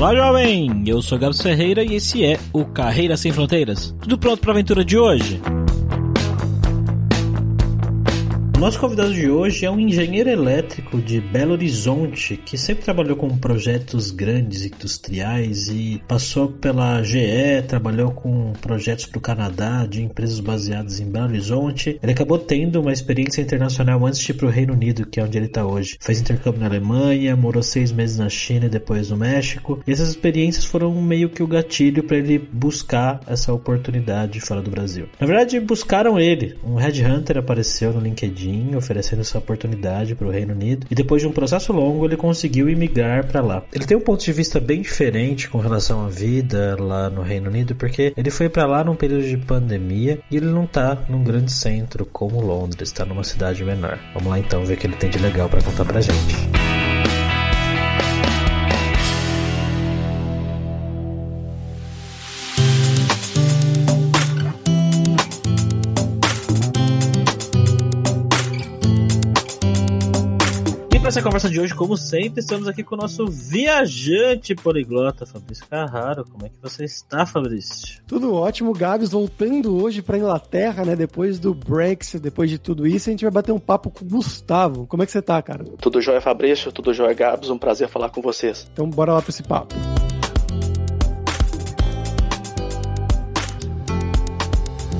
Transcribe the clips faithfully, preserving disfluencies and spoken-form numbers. Olá, jovem! Eu sou Gabi Ferreira e esse é o Carreira Sem Fronteiras. Tudo pronto para a aventura de hoje? O nosso convidado de hoje é um engenheiro elétrico de Belo Horizonte que sempre trabalhou com projetos grandes industriais e passou pela G E, trabalhou com projetos para o Canadá de empresas baseadas em Belo Horizonte. Ele acabou tendo uma experiência internacional antes de ir para o Reino Unido, que é onde ele está hoje. Fez intercâmbio na Alemanha, morou seis meses na China e depois no México. E essas experiências foram meio que o gatilho para ele buscar essa oportunidade fora do Brasil. Na verdade, buscaram ele. Um headhunter apareceu no LinkedIn oferecendo essa oportunidade para o Reino Unido e depois de um processo longo ele conseguiu emigrar para lá. Ele tem um ponto de vista bem diferente com relação à vida lá no Reino Unido porque ele foi para lá num período de pandemia e ele não tá num grande centro como Londres, está numa cidade menor. Vamos lá então ver o que ele tem de legal para contar para gente. Essa conversa de hoje, como sempre, estamos aqui com o nosso viajante poliglota, Fabrício Carraro. Como é que você está, Fabrício? Tudo ótimo, Gabs. Voltando hoje para a Inglaterra, né? Depois do Brexit, depois de tudo isso, a gente vai bater um papo com o Gustavo. Como é que você tá, cara? Tudo jóia, Fabrício. Tudo jóia, Gabs. Um prazer falar com vocês. Então, bora lá para esse papo.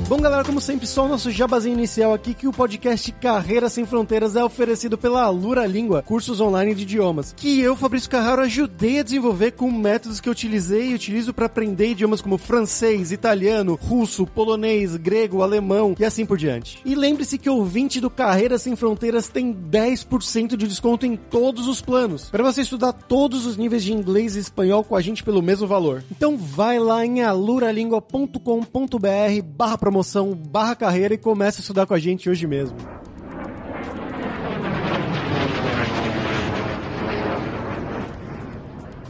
Bom, galera, como sempre, só o nosso jabazinho inicial aqui, que o podcast Carreira Sem Fronteiras é oferecido pela Alura Língua, cursos online de idiomas, que eu, Fabrício Carraro, ajudei a desenvolver com métodos que eu utilizei e utilizo para aprender idiomas como francês, italiano, russo, polonês, grego, alemão e assim por diante. E lembre-se que o ouvinte do Carreira Sem Fronteiras tem dez por cento de desconto em todos os planos, para você estudar todos os níveis de inglês e espanhol com a gente pelo mesmo valor. Então vai lá em aluralingua.com.br barra promoção barra carreira e começa a estudar com a gente hoje mesmo.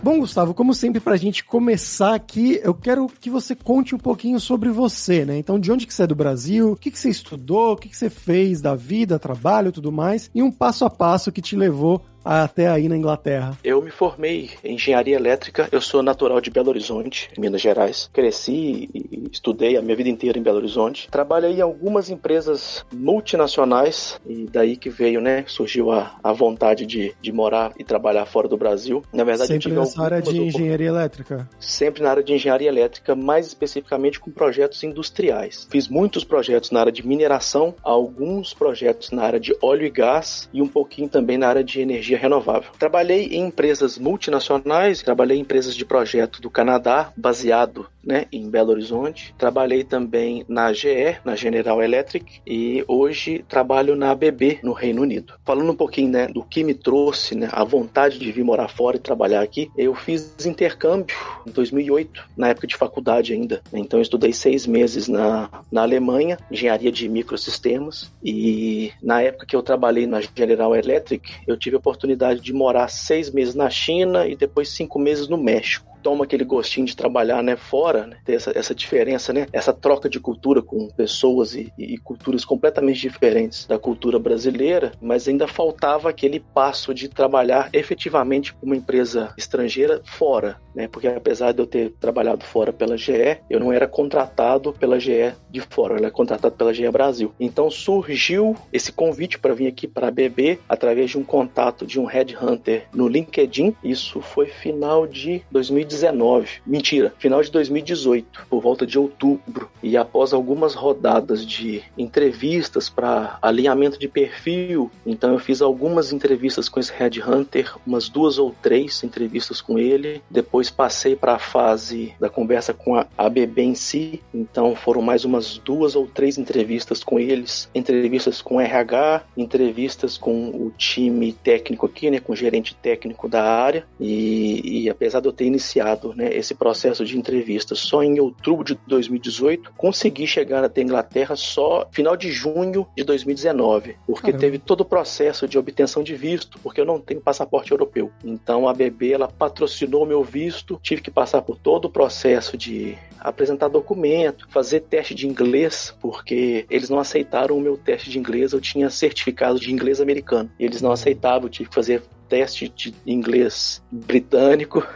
Bom, Gustavo, como sempre, pra gente começar aqui, eu quero que você conte um pouquinho sobre você, né? Então, de onde que você é do Brasil, o que que você estudou, o que que você fez da vida, trabalho, tudo mais, e um passo a passo que te levou até aí na Inglaterra. Eu me formei em engenharia elétrica, eu sou natural de Belo Horizonte, Minas Gerais. Cresci e estudei a minha vida inteira em Belo Horizonte. Trabalhei em algumas empresas multinacionais e daí que veio, né, surgiu a, a vontade de, de morar e trabalhar fora do Brasil. Na verdade, sempre eu tive nessa área de engenharia elétrica? Sempre na área de engenharia elétrica, mais especificamente com projetos industriais. Fiz muitos projetos na área de mineração, alguns projetos na área de óleo e gás e um pouquinho também na área de energia renovável. Trabalhei em empresas multinacionais, trabalhei em empresas de projeto do Canadá, baseado, né, em Belo Horizonte. Trabalhei também na G E, na General Electric, e hoje trabalho na A B B, no Reino Unido. Falando um pouquinho, né, do que me trouxe, né, a vontade de vir morar fora e trabalhar aqui, eu fiz intercâmbio em dois mil e oito, na época de faculdade ainda. Então eu estudei seis meses na, na Alemanha, engenharia de microsistemas, e na época que eu trabalhei na General Electric, eu tive a oportunidade oportunidade de morar seis meses na China e depois cinco meses no México. Toma aquele gostinho de trabalhar, né, fora, né, ter essa, essa diferença, né, essa troca de cultura com pessoas e, e culturas completamente diferentes da cultura brasileira, mas ainda faltava aquele passo de trabalhar efetivamente com uma empresa estrangeira fora, né, porque apesar de eu ter trabalhado fora pela G E, eu não era contratado pela G E de fora, eu era contratado pela G E Brasil. Então surgiu esse convite para vir aqui para a B B através de um contato de um headhunter no LinkedIn, isso foi final de dois mil e dezenove, mentira, final de dois mil e dezoito, por volta de outubro, e após algumas rodadas de entrevistas para alinhamento de perfil, então eu fiz algumas entrevistas com esse headhunter, umas duas ou três entrevistas com ele, depois passei para a fase da conversa com a A B B em si, então foram mais umas duas ou três entrevistas com eles, entrevistas com R H, entrevistas com o time técnico aqui, né, com o gerente técnico da área, e, e apesar de eu ter iniciado Né, esse processo de entrevista só em outubro de dois mil e dezoito, consegui chegar até a Inglaterra só final de junho de dois mil e dezenove, porque Caramba. Teve todo o processo de obtenção de visto, porque eu não tenho passaporte europeu. Então a A B B, ela patrocinou meu visto, tive que passar por todo o processo de apresentar documento, fazer teste de inglês, porque eles não aceitaram o meu teste de inglês, eu tinha certificado de inglês americano, eles não aceitavam, eu tive que fazer teste de inglês britânico.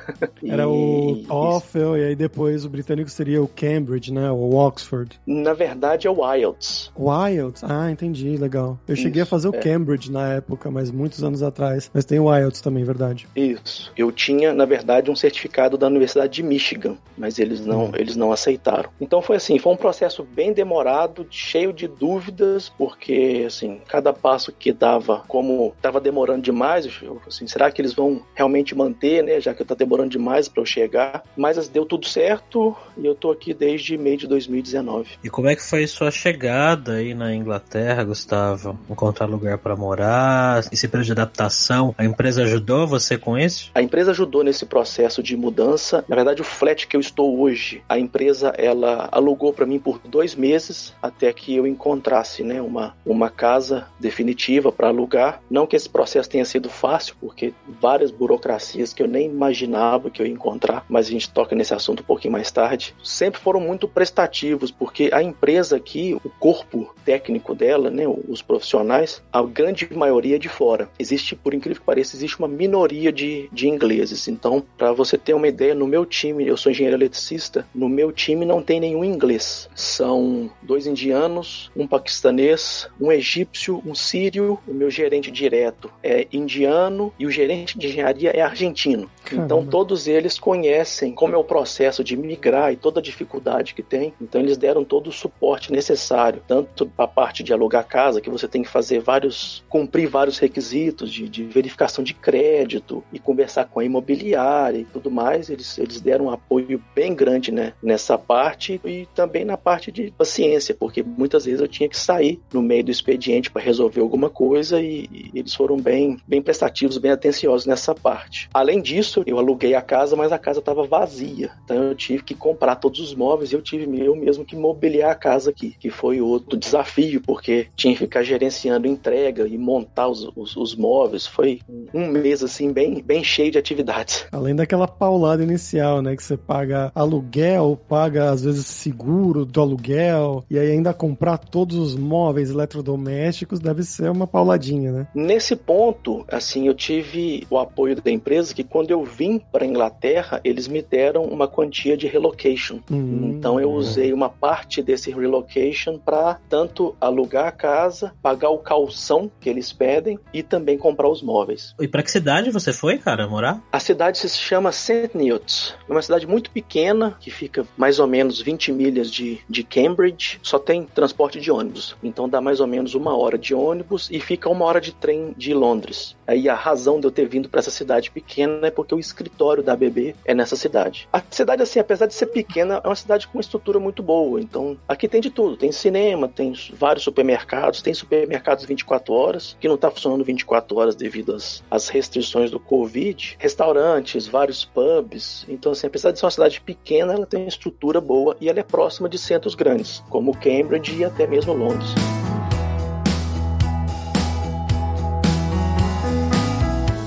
Era e... o TOEFL, e aí depois o britânico seria o Cambridge, né? O Oxford. Na verdade é o I E L T S. O I E L T S? Ah, entendi, legal. Eu Isso, cheguei a fazer o é. Cambridge na época, mas muitos anos atrás. Mas tem o I E L T S também, verdade. Isso. Eu tinha, na verdade, um certificado da Universidade de Michigan, mas eles não, hum. eles não aceitaram. Então foi assim, foi um processo bem demorado, cheio de dúvidas, porque, assim, cada passo que dava, como estava demorando demais, eu, assim, será que eles vão realmente manter, né, já que está demorando demais para eu chegar? Mas assim, deu tudo certo e eu tô aqui desde meio de dois mil e dezenove. E como é que foi sua chegada aí na Inglaterra, Gustavo? Encontrar lugar para morar, esse período de adaptação, a empresa ajudou você com isso? A empresa ajudou nesse processo de mudança. Na verdade, o flat que eu estou hoje, a empresa, ela alugou para mim por dois meses até que eu encontrasse, né, uma, uma casa definitiva para alugar. Não que esse processo tenha sido fácil, porque várias burocracias que eu nem imaginava que eu ia encontrar, mas a gente toca nesse assunto um pouquinho mais tarde. Sempre foram muito prestativos, porque a empresa aqui, o corpo técnico dela, né, os profissionais, a grande maioria é de fora. Existe, por incrível que pareça, existe uma minoria de, de ingleses. Então, para você ter uma ideia, no meu time, eu sou engenheiro eletricista, no meu time não tem nenhum inglês. São dois indianos, um paquistanês, um egípcio, um sírio, o meu gerente direto é indiano e o gerente de engenharia é argentino. Caramba. Então, todos eles conhecem como é o processo de migrar e toda a dificuldade que tem. Então, eles deram todo o suporte necessário, tanto a parte de alugar casa, que você tem que fazer vários, cumprir vários requisitos de, de verificação de crédito e conversar com a imobiliária e tudo mais. Eles, eles deram um apoio bem grande, né, nessa parte e também na parte de paciência, porque muitas vezes eu tinha que sair no meio do expediente para resolver alguma coisa e, e eles foram bem, bem prestativos, bem atenciosos nessa parte. Além disso, eu aluguei a casa, mas a casa estava vazia, então eu tive que comprar todos os móveis e eu tive eu mesmo que mobiliar a casa aqui, que foi outro desafio, porque tinha que ficar gerenciando entrega e montar os, os, os móveis. Foi um mês assim bem, bem cheio de atividades. Além daquela paulada inicial, né, que você paga aluguel, paga às vezes seguro do aluguel e aí ainda comprar todos os móveis eletrodomésticos deve ser uma pauladinha, né? Nesse ponto, assim, eu tive o apoio da empresa, que quando eu vim para Inglaterra, eles me deram uma quantia de relocation. Uhum. Então eu usei uma parte desse relocation para tanto alugar a casa, pagar o calção que eles pedem e também comprar os móveis. E para que cidade você foi, cara, morar? A cidade se chama Saint Newt. É uma cidade muito pequena, que fica mais ou menos vinte milhas de, de Cambridge. Só tem transporte de ônibus. Então dá mais ou menos uma hora de ônibus e fica uma hora de trem de Londres. Aí a razão de eu ter vindo para essa cidade pequena é porque o escritório da A B B é nessa cidade. A cidade, assim, apesar de ser pequena, é uma cidade com uma estrutura muito boa. Então, aqui tem de tudo. Tem cinema, tem vários supermercados, tem supermercados vinte e quatro horas, que não está funcionando vinte e quatro horas devido às, às restrições do Covid. Restaurantes, vários pubs. Então, assim, apesar de ser uma cidade pequena, ela tem uma estrutura boa e ela é próxima de centros grandes, como Cambridge e até mesmo Londres.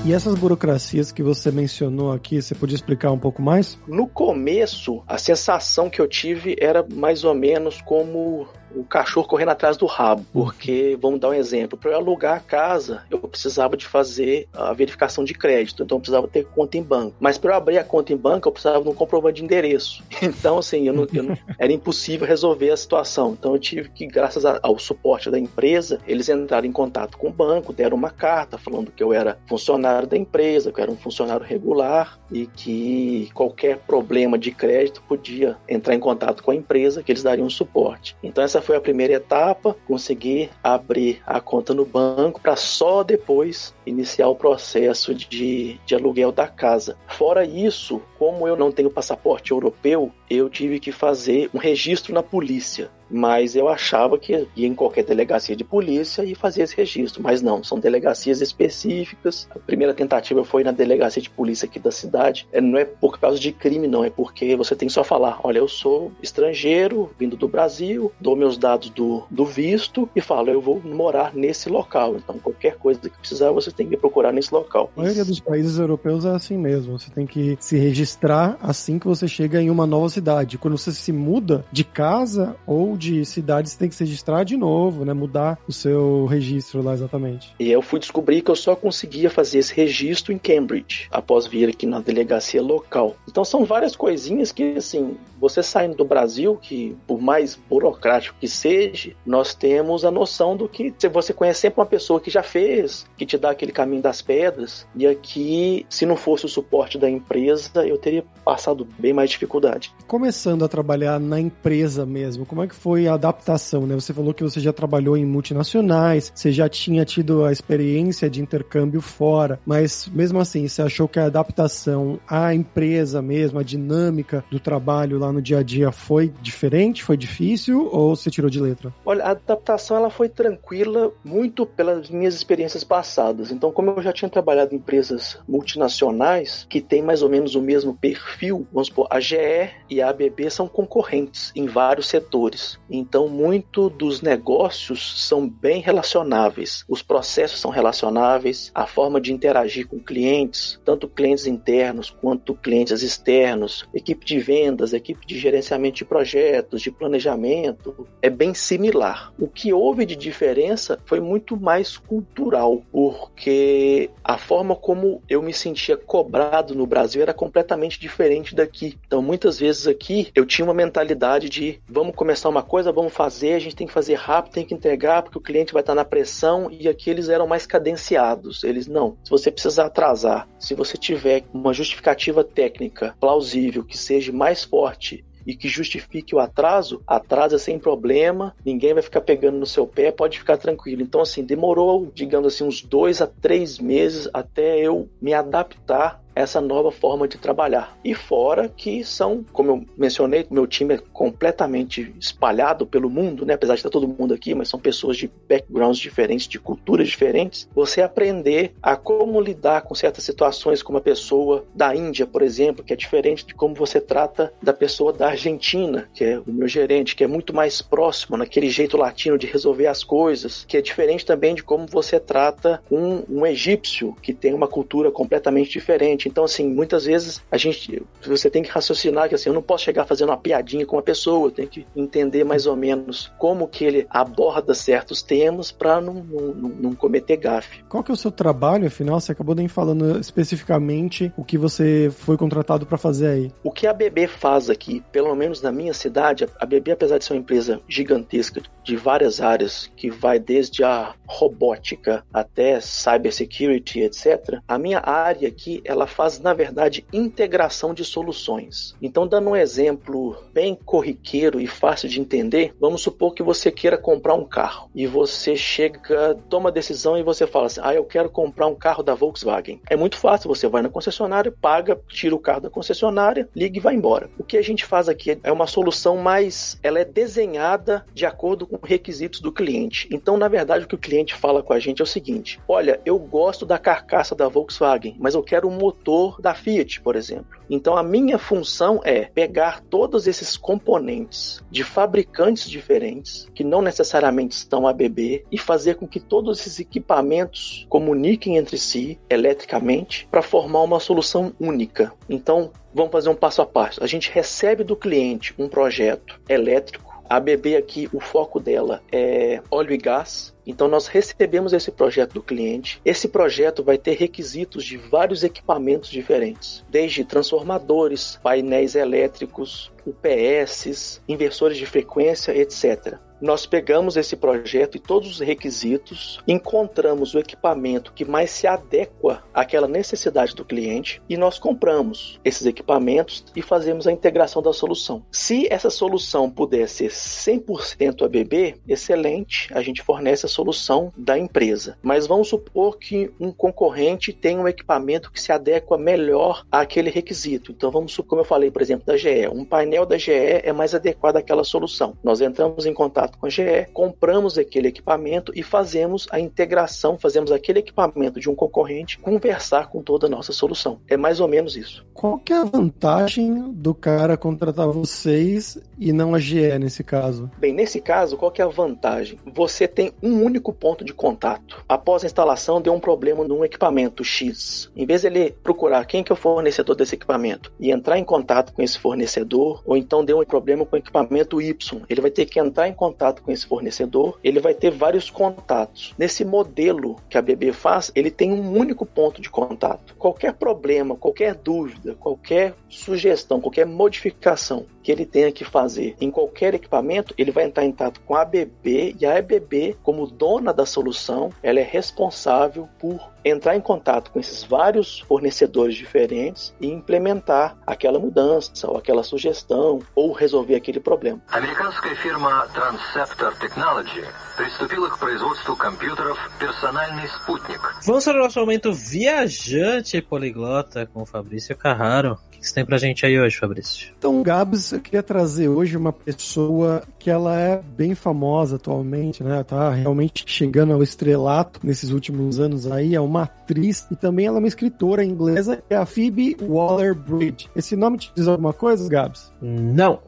E essas burocracias que você mencionou aqui, você podia explicar um pouco mais? No começo, a sensação que eu tive era mais ou menos como o cachorro correndo atrás do rabo, porque, vamos dar um exemplo, para eu alugar a casa, eu precisava de fazer a verificação de crédito, então eu precisava ter conta em banco, mas para eu abrir a conta em banco eu precisava de um comprovante de endereço, então assim, eu não, eu não, era impossível resolver a situação, então eu tive que, graças a, ao suporte da empresa, eles entraram em contato com o banco, deram uma carta falando que eu era funcionário da empresa, que eu era um funcionário regular e que qualquer problema de crédito podia entrar em contato com a empresa, que eles dariam suporte. Então essa foi a primeira etapa, conseguir abrir a conta no banco para só depois iniciar o processo de, de aluguel da casa. Fora isso, como eu não tenho passaporte europeu, eu tive que fazer um registro na polícia. Mas eu achava que ia em qualquer delegacia de polícia e fazia esse registro, mas não, são delegacias específicas. A primeira tentativa foi na delegacia de polícia aqui da cidade. Não é por causa de crime, não, é porque você tem que só falar, olha, eu sou estrangeiro, vindo do Brasil, dou meus dados do, do visto e falo, eu vou morar nesse local, então qualquer coisa que precisar você tem que me procurar nesse local. A maioria dos países europeus é assim mesmo, você tem que se registrar assim que você chega em uma nova cidade. Quando você se muda de casa ou de cidades tem que se registrar de novo, né? Mudar o seu registro lá exatamente. E eu fui descobrir que eu só conseguia fazer esse registro em Cambridge, após vir aqui na delegacia local. Então são várias coisinhas que, assim, você saindo do Brasil, que por mais burocrático que seja, nós temos a noção do que você conhece sempre uma pessoa que já fez, que te dá aquele caminho das pedras, e aqui, se não fosse o suporte da empresa, eu teria passado bem mais dificuldade. Começando a trabalhar na empresa mesmo, como é que foi a adaptação, né? Você falou que você já trabalhou em multinacionais, você já tinha tido a experiência de intercâmbio fora, mas mesmo assim, você achou que a adaptação à empresa mesmo, a dinâmica do trabalho lá no dia a dia foi diferente, foi difícil, ou você tirou de letra? Olha, a adaptação ela foi tranquila muito pelas minhas experiências passadas. Então, como eu já tinha trabalhado em empresas multinacionais que tem mais ou menos o mesmo perfil, vamos supor, a G E e a A B B são concorrentes em vários setores. Então, muito dos negócios são bem relacionáveis. Os processos são relacionáveis, a forma de interagir com clientes, tanto clientes internos quanto clientes externos, equipe de vendas, equipe de gerenciamento de projetos, de planejamento, é bem similar. O que houve de diferença foi muito mais cultural, porque a forma como eu me sentia cobrado no Brasil era completamente diferente daqui. Então, muitas vezes aqui, eu tinha uma mentalidade de vamos começar uma coisa, vamos fazer, a gente tem que fazer rápido, tem que entregar, porque o cliente vai estar na pressão, e aqui eles eram mais cadenciados. Eles, não, se você precisar atrasar, se você tiver uma justificativa técnica plausível, que seja mais forte, e que justifique o atraso, atrasa sem problema, ninguém vai ficar pegando no seu pé, pode ficar tranquilo. Então, assim, demorou, digamos assim, uns dois a três meses até eu me adaptar essa nova forma de trabalhar. E fora que são, como eu mencionei, meu time é completamente espalhado pelo mundo, né? Apesar de estar todo mundo aqui, mas são pessoas de backgrounds diferentes, de culturas diferentes. Você aprender a como lidar com certas situações com uma pessoa da Índia, por exemplo, que é diferente de como você trata da pessoa da Argentina, que é o meu gerente, que é muito mais próximo naquele jeito latino de resolver as coisas, que é diferente também de como você trata um, um egípcio, que tem uma cultura completamente diferente. Então, assim, muitas vezes a gente, você tem que raciocinar que, assim, eu não posso chegar fazendo uma piadinha com a pessoa, eu tenho que entender mais ou menos como que ele aborda certos temas para não, não, não cometer gafe. Qual que é o seu trabalho, afinal? Você acabou nem falando especificamente o que você foi contratado para fazer aí. O que a A B B faz aqui, pelo menos na minha cidade, a A B B, apesar de ser uma empresa gigantesca de várias áreas, que vai desde a robótica até cybersecurity, etcétera, a minha área aqui, ela faz, na verdade, integração de soluções. Então, dando um exemplo bem corriqueiro e fácil de entender, vamos supor que você queira comprar um carro e você chega, toma a decisão e você fala assim, ah, eu quero comprar um carro da Volkswagen. É muito fácil, você vai na concessionária, paga, tira o carro da concessionária, liga e vai embora. O que a gente faz aqui é uma solução mais, ela é desenhada de acordo com requisitos do cliente. Então, na verdade, o que o cliente fala com a gente é o seguinte, olha, eu gosto da carcaça da Volkswagen, mas eu quero um motor da Fiat, por exemplo. Então, a minha função é pegar todos esses componentes de fabricantes diferentes, que não necessariamente estão A B B, e fazer com que todos esses equipamentos comuniquem entre si, eletricamente, para formar uma solução única. Então, vamos fazer um passo a passo. A gente recebe do cliente um projeto elétrico. A A B B aqui, o foco dela é óleo e gás. Então, nós recebemos esse projeto do cliente. Esse projeto vai ter requisitos de vários equipamentos diferentes, desde transformadores, painéis elétricos, U P S, inversores de frequência, etcétera. Nós pegamos esse projeto e todos os requisitos, encontramos o equipamento que mais se adequa àquela necessidade do cliente e nós compramos esses equipamentos e fazemos a integração da solução. Se essa solução puder ser cem por cento A B B, excelente, a gente fornece a solução da empresa. Mas vamos supor que um concorrente tem um equipamento que se adequa melhor àquele requisito. Então vamos supor, como eu falei, por exemplo, da G E, um painel da G E é mais adequado àquela solução. Nós entramos em contato com a G E, compramos aquele equipamento e fazemos a integração, fazemos aquele equipamento de um concorrente conversar com toda a nossa solução. É mais ou menos isso. Qual que é a vantagem do cara contratar vocês e não a G E nesse caso? Bem, nesse caso, qual que é a vantagem? Você tem um único ponto de contato. Após a instalação, deu um problema num equipamento X. Em vez de ele procurar quem que é o fornecedor desse equipamento e entrar em contato com esse fornecedor ou então deu um problema com o equipamento Y. Ele vai ter que entrar em contato com esse fornecedor, ele vai ter vários contatos. Nesse modelo que a A B B faz, ele tem um único ponto de contato. Qualquer problema, qualquer dúvida, qualquer sugestão, qualquer modificação que ele tenha que fazer em qualquer equipamento, ele vai entrar em contato com a ABB, e a ABB, como dona da solução, ela é responsável por entrar em contato com esses vários fornecedores diferentes e implementar aquela mudança, ou aquela sugestão, ou resolver aquele problema. Американская фирма Transceptor Technology приступила к производству компьютеров «Персональный спутник». Vamos para o nosso momento viajante poliglota com o Fabrício Carraro. O que você tem pra gente aí hoje, Fabrício? Então, Gabs, eu queria trazer hoje uma pessoa que ela é bem famosa atualmente, né? Tá realmente chegando ao estrelato nesses últimos anos aí. É uma atriz e também ela é uma escritora inglesa, que é a Phoebe Waller-Bridge. Esse nome te diz alguma coisa, Gabs? Não.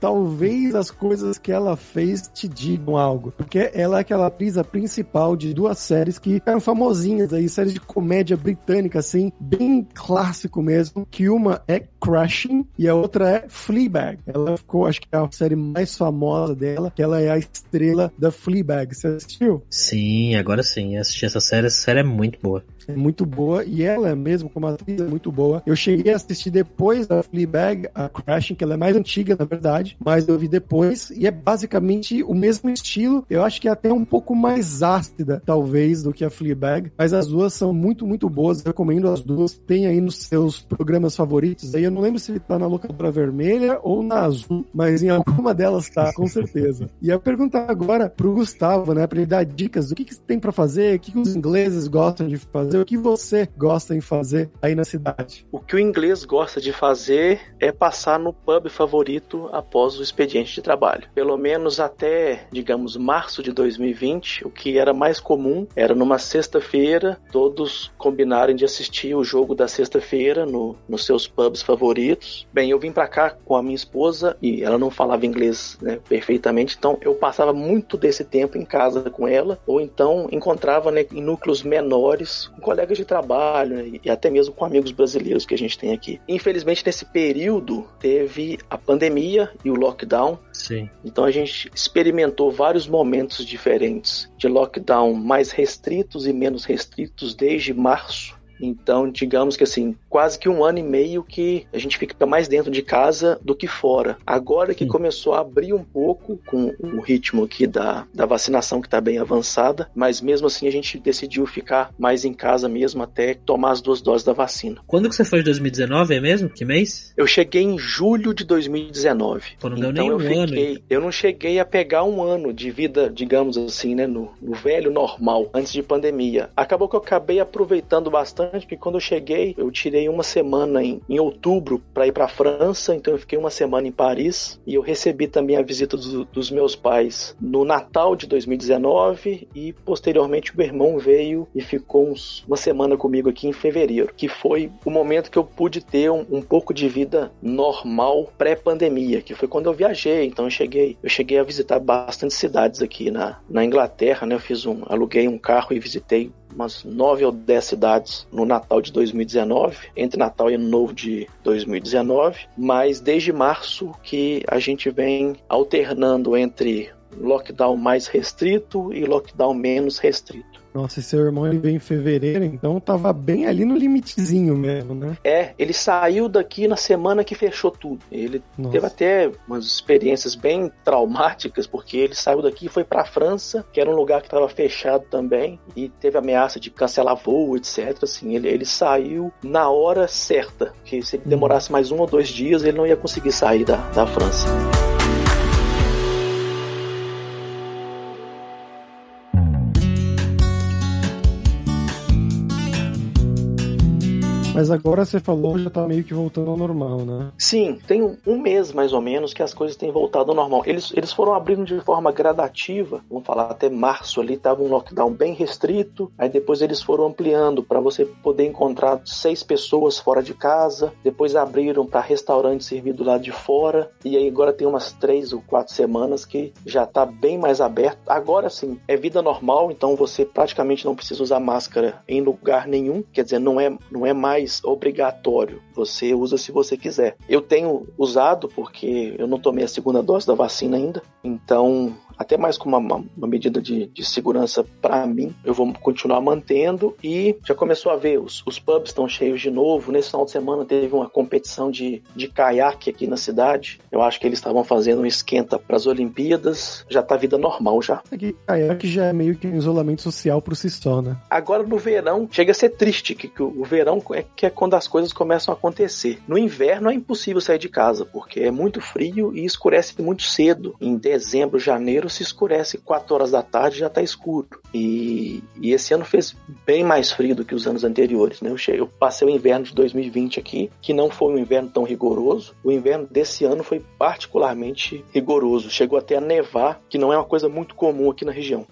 Talvez as coisas que ela fez te digam algo, porque ela é aquela atriz principal de duas séries que eram famosinhas aí, séries de comédia britânica, assim, bem clássico mesmo, que uma é Crashing e a outra é Fleabag. Ela ficou, acho que é a série mais famosa dela, que ela é a estrela da Fleabag. Você assistiu? Sim, agora sim, eu assisti essa série, essa série é muito boa. É muito boa, e ela mesmo como atriz é muito boa. Eu cheguei a assistir depois da Fleabag, a Crashing, que ela é mais antiga, na verdade, mas eu vi depois e é basicamente o mesmo estilo. Eu acho que é até um pouco mais ácida talvez do que a Fleabag, mas as duas são muito, muito boas, recomendo as duas. Tem aí nos seus programas favoritos aí, eu não lembro se ele tá na locadora vermelha ou na azul, mas em alguma delas tá, com certeza. E eu perguntar agora pro Gustavo, né, pra ele dar dicas do que que tem pra fazer, o que que os ingleses gostam de fazer, o que você gosta de fazer aí na cidade. O que o inglês gosta de fazer é passar no pub favorito após o expediente de trabalho. Pelo menos até, digamos, março de dois mil e vinte, o que era mais comum era numa sexta-feira todos combinarem de assistir o jogo da sexta-feira no, nos seus pubs favoritos. Bem, eu vim pra cá com a minha esposa e ela não falava inglês, né, perfeitamente, então eu passava muito desse tempo em casa com ela, ou então encontrava, né, em núcleos menores com colegas de trabalho, né, e até mesmo com amigos brasileiros que a gente tem aqui. Infelizmente, nesse período teve a pandemia pandemia e o lockdown. Sim. Então a gente experimentou vários momentos diferentes de lockdown, mais restritos e menos restritos, desde março. Então, digamos que assim, quase que um ano e meio que a gente fica mais dentro de casa do que fora. Agora que começou a abrir um pouco com o ritmo aqui da, da vacinação, que está bem avançada, mas mesmo assim a gente decidiu ficar mais em casa mesmo até tomar as duas doses da vacina. Quando que você foi, em dois mil e dezenove, é mesmo? Que mês? Eu cheguei em julho de dois mil e dezenove. Pô, não deu então nem eu um fiquei, ano. Eu não cheguei a pegar um ano de vida, digamos assim, né, no, no velho normal, antes de pandemia. Acabou que eu acabei aproveitando bastante, porque quando eu cheguei, eu tirei uma semana em, em outubro para ir para a França, então eu fiquei uma semana em Paris e eu recebi também a visita do, dos meus pais no Natal de dois mil e dezenove e posteriormente o meu irmão veio e ficou uns, uma semana comigo aqui em fevereiro, que foi o momento que eu pude ter um, um pouco de vida normal pré-pandemia, que foi quando eu viajei. Então eu cheguei, eu cheguei a visitar bastante cidades aqui na, na Inglaterra, né? Eu fiz um, aluguei um carro e visitei umas nove ou dez cidades no Natal de dois mil e dezenove, entre Natal e Ano Novo de dois mil e dezenove, mas desde março que a gente vem alternando entre lockdown mais restrito e lockdown menos restrito. Nossa, e seu irmão ele veio em fevereiro, então tava bem ali no limitezinho mesmo, né? É, ele saiu daqui na semana que fechou tudo. Ele Nossa. Teve até umas experiências bem traumáticas, porque ele saiu daqui e foi pra França, que era um lugar que tava fechado também, e teve ameaça de cancelar voo, etcétera. Assim, ele, ele saiu na hora certa, que se ele demorasse mais um ou dois dias, ele não ia conseguir sair da, da França. Mas agora você falou, já tá meio que voltando ao normal, né? Sim, tem um, um mês mais ou menos que as coisas têm voltado ao normal. Eles, eles foram abrindo de forma gradativa, vamos falar, até março ali tava um lockdown bem restrito, aí depois eles foram ampliando para você poder encontrar seis pessoas fora de casa, depois abriram para restaurante servir do lado de fora, e aí agora tem umas três ou quatro semanas que já tá bem mais aberto. Agora sim, é vida normal, então você praticamente não precisa usar máscara em lugar nenhum, quer dizer, não é, não é mais mais obrigatório. Você usa se você quiser. Eu tenho usado porque eu não tomei a segunda dose da vacina ainda. Então, até mais como uma, uma medida de, de segurança para mim, eu vou continuar mantendo. E já começou a ver, os, os pubs estão cheios de novo. Nesse final de semana teve uma competição de, de caiaque aqui na cidade. Eu acho que eles estavam fazendo um esquenta para as Olimpíadas. Já tá vida normal já. Aqui, caiaque já é meio que um isolamento social por si só, né? Agora no verão chega a ser triste, que, que o verão é, que é quando as coisas começam a acontecer. No inverno é impossível sair de casa, porque é muito frio e escurece muito cedo. Em dezembro, janeiro, se escurece quatro horas da tarde, já está escuro. E, e esse ano fez bem mais frio do que os anos anteriores, né? Eu, cheguei, eu passei o inverno de dois mil e vinte aqui, que não foi um inverno tão rigoroso. O inverno desse ano foi particularmente rigoroso. Chegou até a nevar, que não é uma coisa muito comum aqui na região.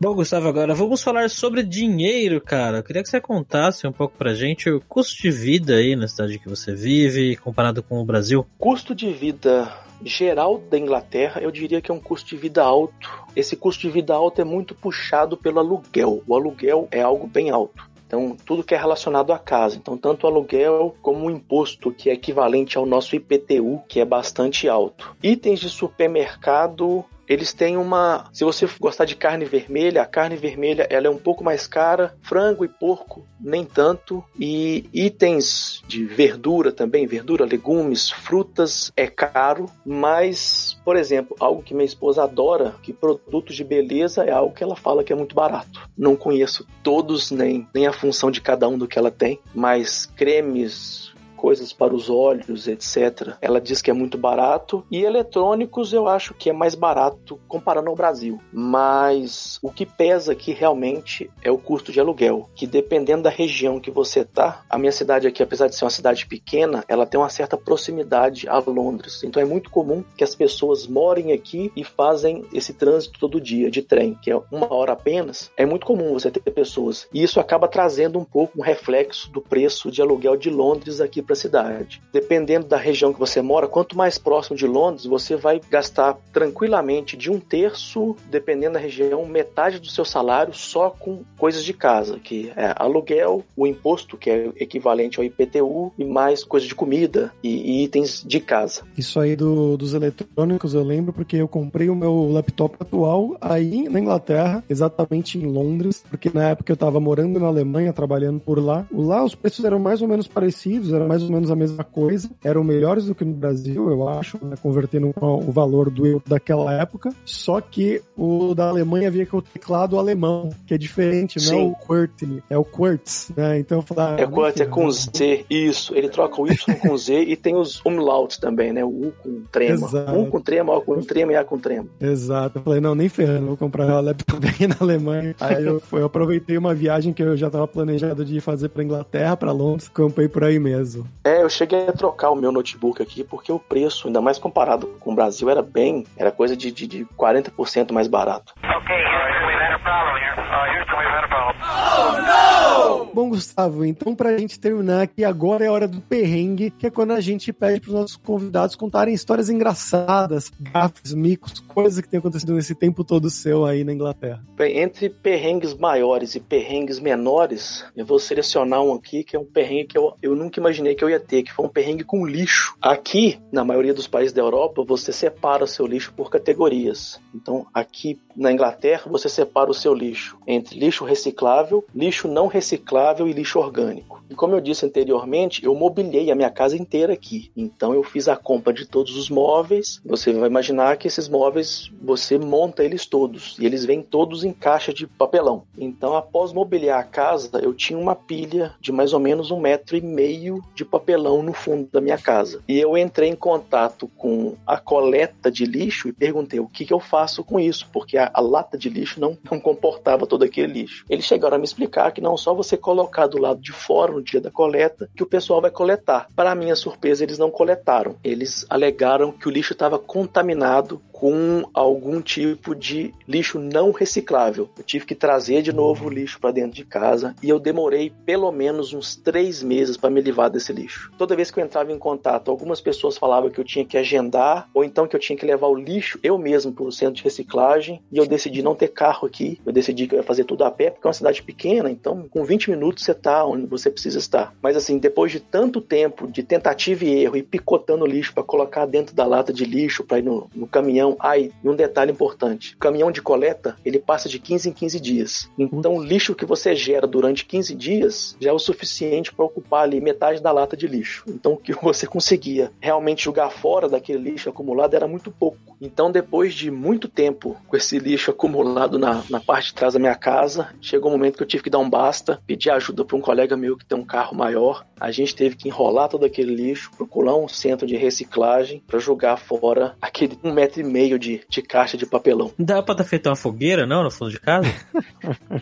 Bom, Gustavo, agora vamos falar sobre dinheiro, cara. Eu queria que você contasse um pouco pra gente o custo de vida aí na cidade que você vive, comparado com o Brasil. Custo de vida geral da Inglaterra, eu diria que é um custo de vida alto. Esse custo de vida alto é muito puxado pelo aluguel. O aluguel é algo bem alto. Então, tudo que é relacionado à casa. Então, tanto o aluguel como o imposto, que é equivalente ao nosso I P T U, que é bastante alto. Itens de supermercado, eles têm uma... Se você gostar de carne vermelha, a carne vermelha ela é um pouco mais cara. Frango e porco, nem tanto. E itens de verdura também, verdura, legumes, frutas, é caro. Mas, por exemplo, algo que minha esposa adora, que produtos de beleza é algo que ela fala que é muito barato. Não conheço todos, nem, nem a função de cada um do que ela tem, mas cremes, coisas para os olhos, etcétera. Ela diz que é muito barato. E eletrônicos eu acho que é mais barato comparando ao Brasil. Mas o que pesa aqui realmente é o custo de aluguel, que dependendo da região que você está, a minha cidade aqui, apesar de ser uma cidade pequena, ela tem uma certa proximidade a Londres. Então é muito comum que as pessoas morem aqui e fazem esse trânsito todo dia de trem, que é uma hora apenas. É muito comum você ter pessoas. E isso acaba trazendo um pouco um reflexo do preço de aluguel de Londres aqui para cidade. Dependendo da região que você mora, quanto mais próximo de Londres, você vai gastar tranquilamente de um terço, dependendo da região, metade do seu salário só com coisas de casa, que é aluguel, o imposto, que é equivalente ao I P T U, e mais coisas de comida e, e itens de casa. Isso aí do, dos eletrônicos eu lembro porque eu comprei o meu laptop atual aí na Inglaterra, exatamente em Londres, porque na época eu estava morando na Alemanha, trabalhando por lá. Lá os preços eram mais ou menos parecidos, eram mais ou menos a mesma coisa, eram melhores do que no Brasil, eu acho, né? Convertendo o valor do euro daquela época, só que o da Alemanha vinha com o teclado alemão, que é diferente, não é o Quirtz, é o Quirtz, né? Então falar, é o Quirtz, é com Z, isso, ele troca o Y com Z e tem os umlauts também, né? O U com trema, exato. U com trema, O com trema e A com trema. Exato, eu falei, não, nem ferrando, vou comprar uma laptop aqui na Alemanha. Aí eu, eu aproveitei uma viagem que eu já estava planejado de fazer pra Inglaterra, pra Londres, comprei por aí mesmo. É, eu cheguei a trocar o meu notebook aqui porque o preço, ainda mais comparado com o Brasil, era bem, era coisa de, de, de quarenta por cento mais barato. Ok, we've had a problem here. Uh, Houston, we've had a problem. Oh, não! Bom, Gustavo, então pra gente terminar aqui, agora é a hora do perrengue, que é quando a gente pede pros nossos convidados contarem histórias engraçadas, gafes, micos, coisas que tem acontecido nesse tempo todo seu aí na Inglaterra. Bem, entre perrengues maiores e perrengues menores, eu vou selecionar um aqui que é um perrengue que eu, eu nunca imaginei que eu ia ter, que foi um perrengue com lixo. Aqui, na maioria dos países da Europa, você separa o seu lixo por categorias. Então, aqui na Inglaterra, você separa o seu lixo entre lixo reciclável, lixo não reciclável e lixo orgânico. E como eu disse anteriormente, eu mobiliei a minha casa inteira aqui. Então, eu fiz a compra de todos os móveis. Você vai imaginar que esses móveis, você monta eles todos. E eles vêm todos em caixa de papelão. Então, após mobiliar a casa, eu tinha uma pilha de mais ou menos um metro e meio de papelão no fundo da minha casa. E eu entrei em contato com a coleta de lixo e perguntei o que, que eu faço com isso, porque a, a lata de lixo não, não comportava todo aquele lixo. Eles chegaram a me explicar que não só você colocar do lado de fora no dia da coleta, que o pessoal vai coletar. Para minha surpresa, eles não coletaram. Eles alegaram que o lixo estava contaminado com algum tipo de lixo não reciclável. Eu tive que trazer de novo o lixo para dentro de casa e eu demorei pelo menos uns três meses para me livrar desse lixo. Toda vez que eu entrava em contato, algumas pessoas falavam que eu tinha que agendar ou então que eu tinha que levar o lixo eu mesmo para o centro de reciclagem, e eu decidi não ter carro aqui. Eu decidi que eu ia fazer tudo a pé, porque é uma cidade pequena, então com vinte minutos você está onde você precisa estar. Mas assim, depois de tanto tempo de tentativa e erro e picotando lixo para colocar dentro da lata de lixo, para ir no, no caminhão. Ai, ah, e um detalhe importante, o caminhão de coleta, ele passa de quinze em quinze dias. Então, o lixo que você gera durante quinze dias já é o suficiente para ocupar ali metade da lata de lixo. Então, o que você conseguia realmente jogar fora daquele lixo acumulado era muito pouco. Então, depois de muito tempo com esse lixo acumulado na, na parte de trás da minha casa, chegou um momento que eu tive que dar um basta, pedir ajuda para um colega meu que tem um carro maior. A gente teve que enrolar todo aquele lixo, procurar um centro de reciclagem para jogar fora aquele um metro e meio de, de caixa de papelão. Dá pra ter feito uma fogueira, não? No fundo de casa?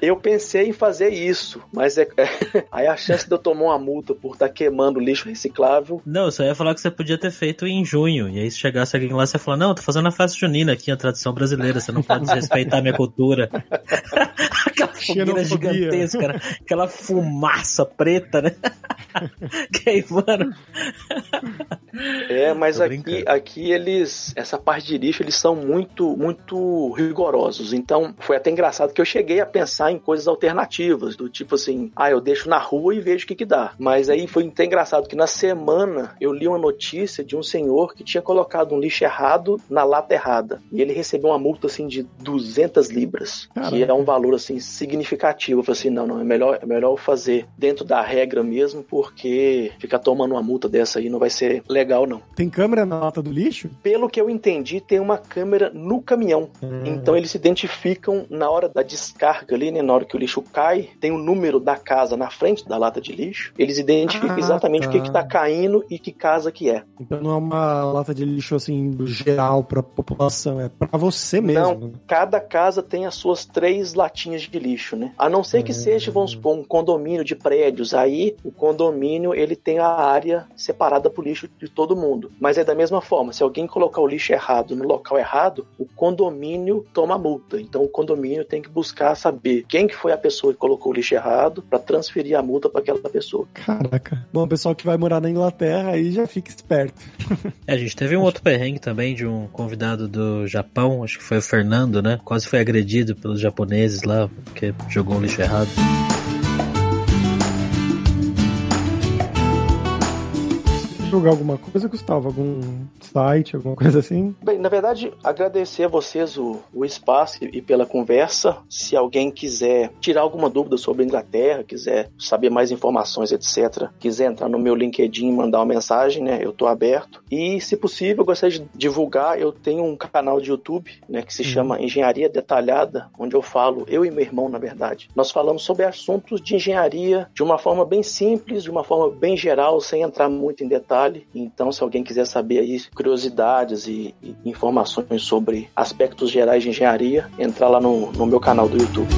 Eu pensei em fazer isso, mas é, é, aí a chance de eu tomar uma multa por estar tá queimando lixo reciclável... Não, eu só ia falar que você podia ter feito em junho, e aí se chegasse alguém lá, você ia falar, não, tô fazendo a festa junina aqui, a tradição brasileira, você não pode desrespeitar a minha cultura. Aquela fogueira gigantesca, cara. Aquela fumaça preta, né? Queimando. É, mas aqui, aqui eles, essa parte de lixo, eles são muito, muito rigorosos. Então, foi até engraçado que eu cheguei a pensar em coisas alternativas, do tipo assim, ah, eu deixo na rua e vejo o que que dá. Mas aí foi até engraçado que na semana eu li uma notícia de um senhor que tinha colocado um lixo errado na lata errada. E ele recebeu uma multa, assim, de duzentas libras. Caramba. Que é um valor, assim, significativo. Eu falei assim, não, não, é melhor, é melhor fazer dentro da regra mesmo, porque ficar tomando uma multa dessa aí não vai ser legal, não. Tem câmera na lata do lixo? Pelo que eu entendi, tem uma câmera no caminhão. Hum. Então eles se identificam na hora da descarga ali, né? Na hora que o lixo cai, tem o número da casa na frente da lata de lixo. Eles identificam ah, exatamente tá. o que que tá caindo e que casa que é. Então não é uma lata de lixo, assim, geral pra população, é pra você mesmo. Não, cada casa tem as suas três latinhas de lixo, né? A não ser que hum. seja, vamos supor, um condomínio de prédios. Aí, o condomínio, ele tem a área separada pro lixo de todo mundo. Mas é da mesma forma, se alguém colocar o lixo errado no local errado, o condomínio toma multa. Então o condomínio tem que buscar saber quem que foi a pessoa que colocou o lixo errado para transferir a multa para aquela pessoa. Caraca. Bom, o pessoal que vai morar na Inglaterra aí já fica esperto. É, a gente teve um outro perrengue também de um convidado do Japão, acho que foi o Fernando, né? Quase foi agredido pelos japoneses lá porque jogou o lixo errado. Jogar alguma coisa, Gustavo? Algum site, alguma coisa assim? Bem, na verdade, agradecer a vocês o, o espaço e pela conversa. Se alguém quiser tirar alguma dúvida sobre a Inglaterra, quiser saber mais informações, etcétera, quiser entrar no meu LinkedIn e mandar uma mensagem, né? Eu estou aberto. E, se possível, eu gostaria de divulgar. Eu tenho um canal de YouTube, né? Que se hum. chama Engenharia Detalhada, onde eu falo, eu e meu irmão, na verdade. Nós falamos sobre assuntos de engenharia de uma forma bem simples, de uma forma bem geral, sem entrar muito em detalhes. Então, se alguém quiser saber aí curiosidades e, e informações sobre aspectos gerais de engenharia, entrar lá no, no meu canal do YouTube.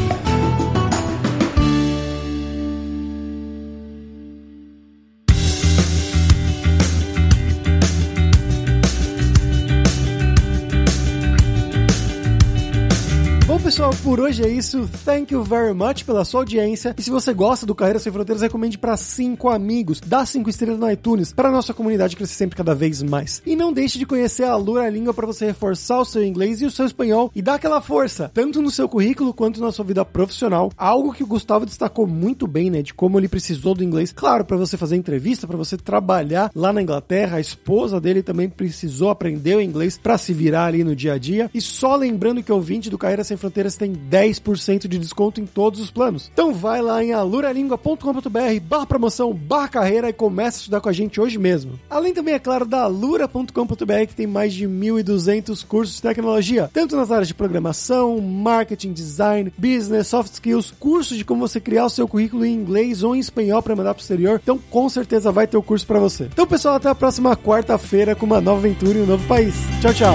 Pessoal, por hoje é isso. Thank you very much pela sua audiência. E se você gosta do Carreira Sem Fronteiras, recomende para cinco amigos. Dá cinco estrelas no iTunes para nossa comunidade crescer sempre cada vez mais. E não deixe de conhecer a Alura Língua para você reforçar o seu inglês e o seu espanhol e dar aquela força, tanto no seu currículo quanto na sua vida profissional. Algo que o Gustavo destacou muito bem, né? De como ele precisou do inglês. Claro, para você fazer entrevista, para você trabalhar lá na Inglaterra. A esposa dele também precisou aprender o inglês para se virar ali no dia a dia. E só lembrando que o ouvinte do Carreira Sem Fronteiras tem dez por cento de desconto em todos os planos. Então vai lá em aluralingua ponto com ponto br barra promoção, barra carreira e começa a estudar com a gente hoje mesmo. Além também, é claro, da alura ponto com ponto br, que tem mais de mil e duzentos cursos de tecnologia, tanto nas áreas de programação, marketing, design, business, soft skills, cursos de como você criar o seu currículo em inglês ou em espanhol para mandar pro exterior. Então com certeza vai ter o curso para você. Então pessoal, até a próxima quarta-feira com uma nova aventura em um novo país. Tchau, tchau.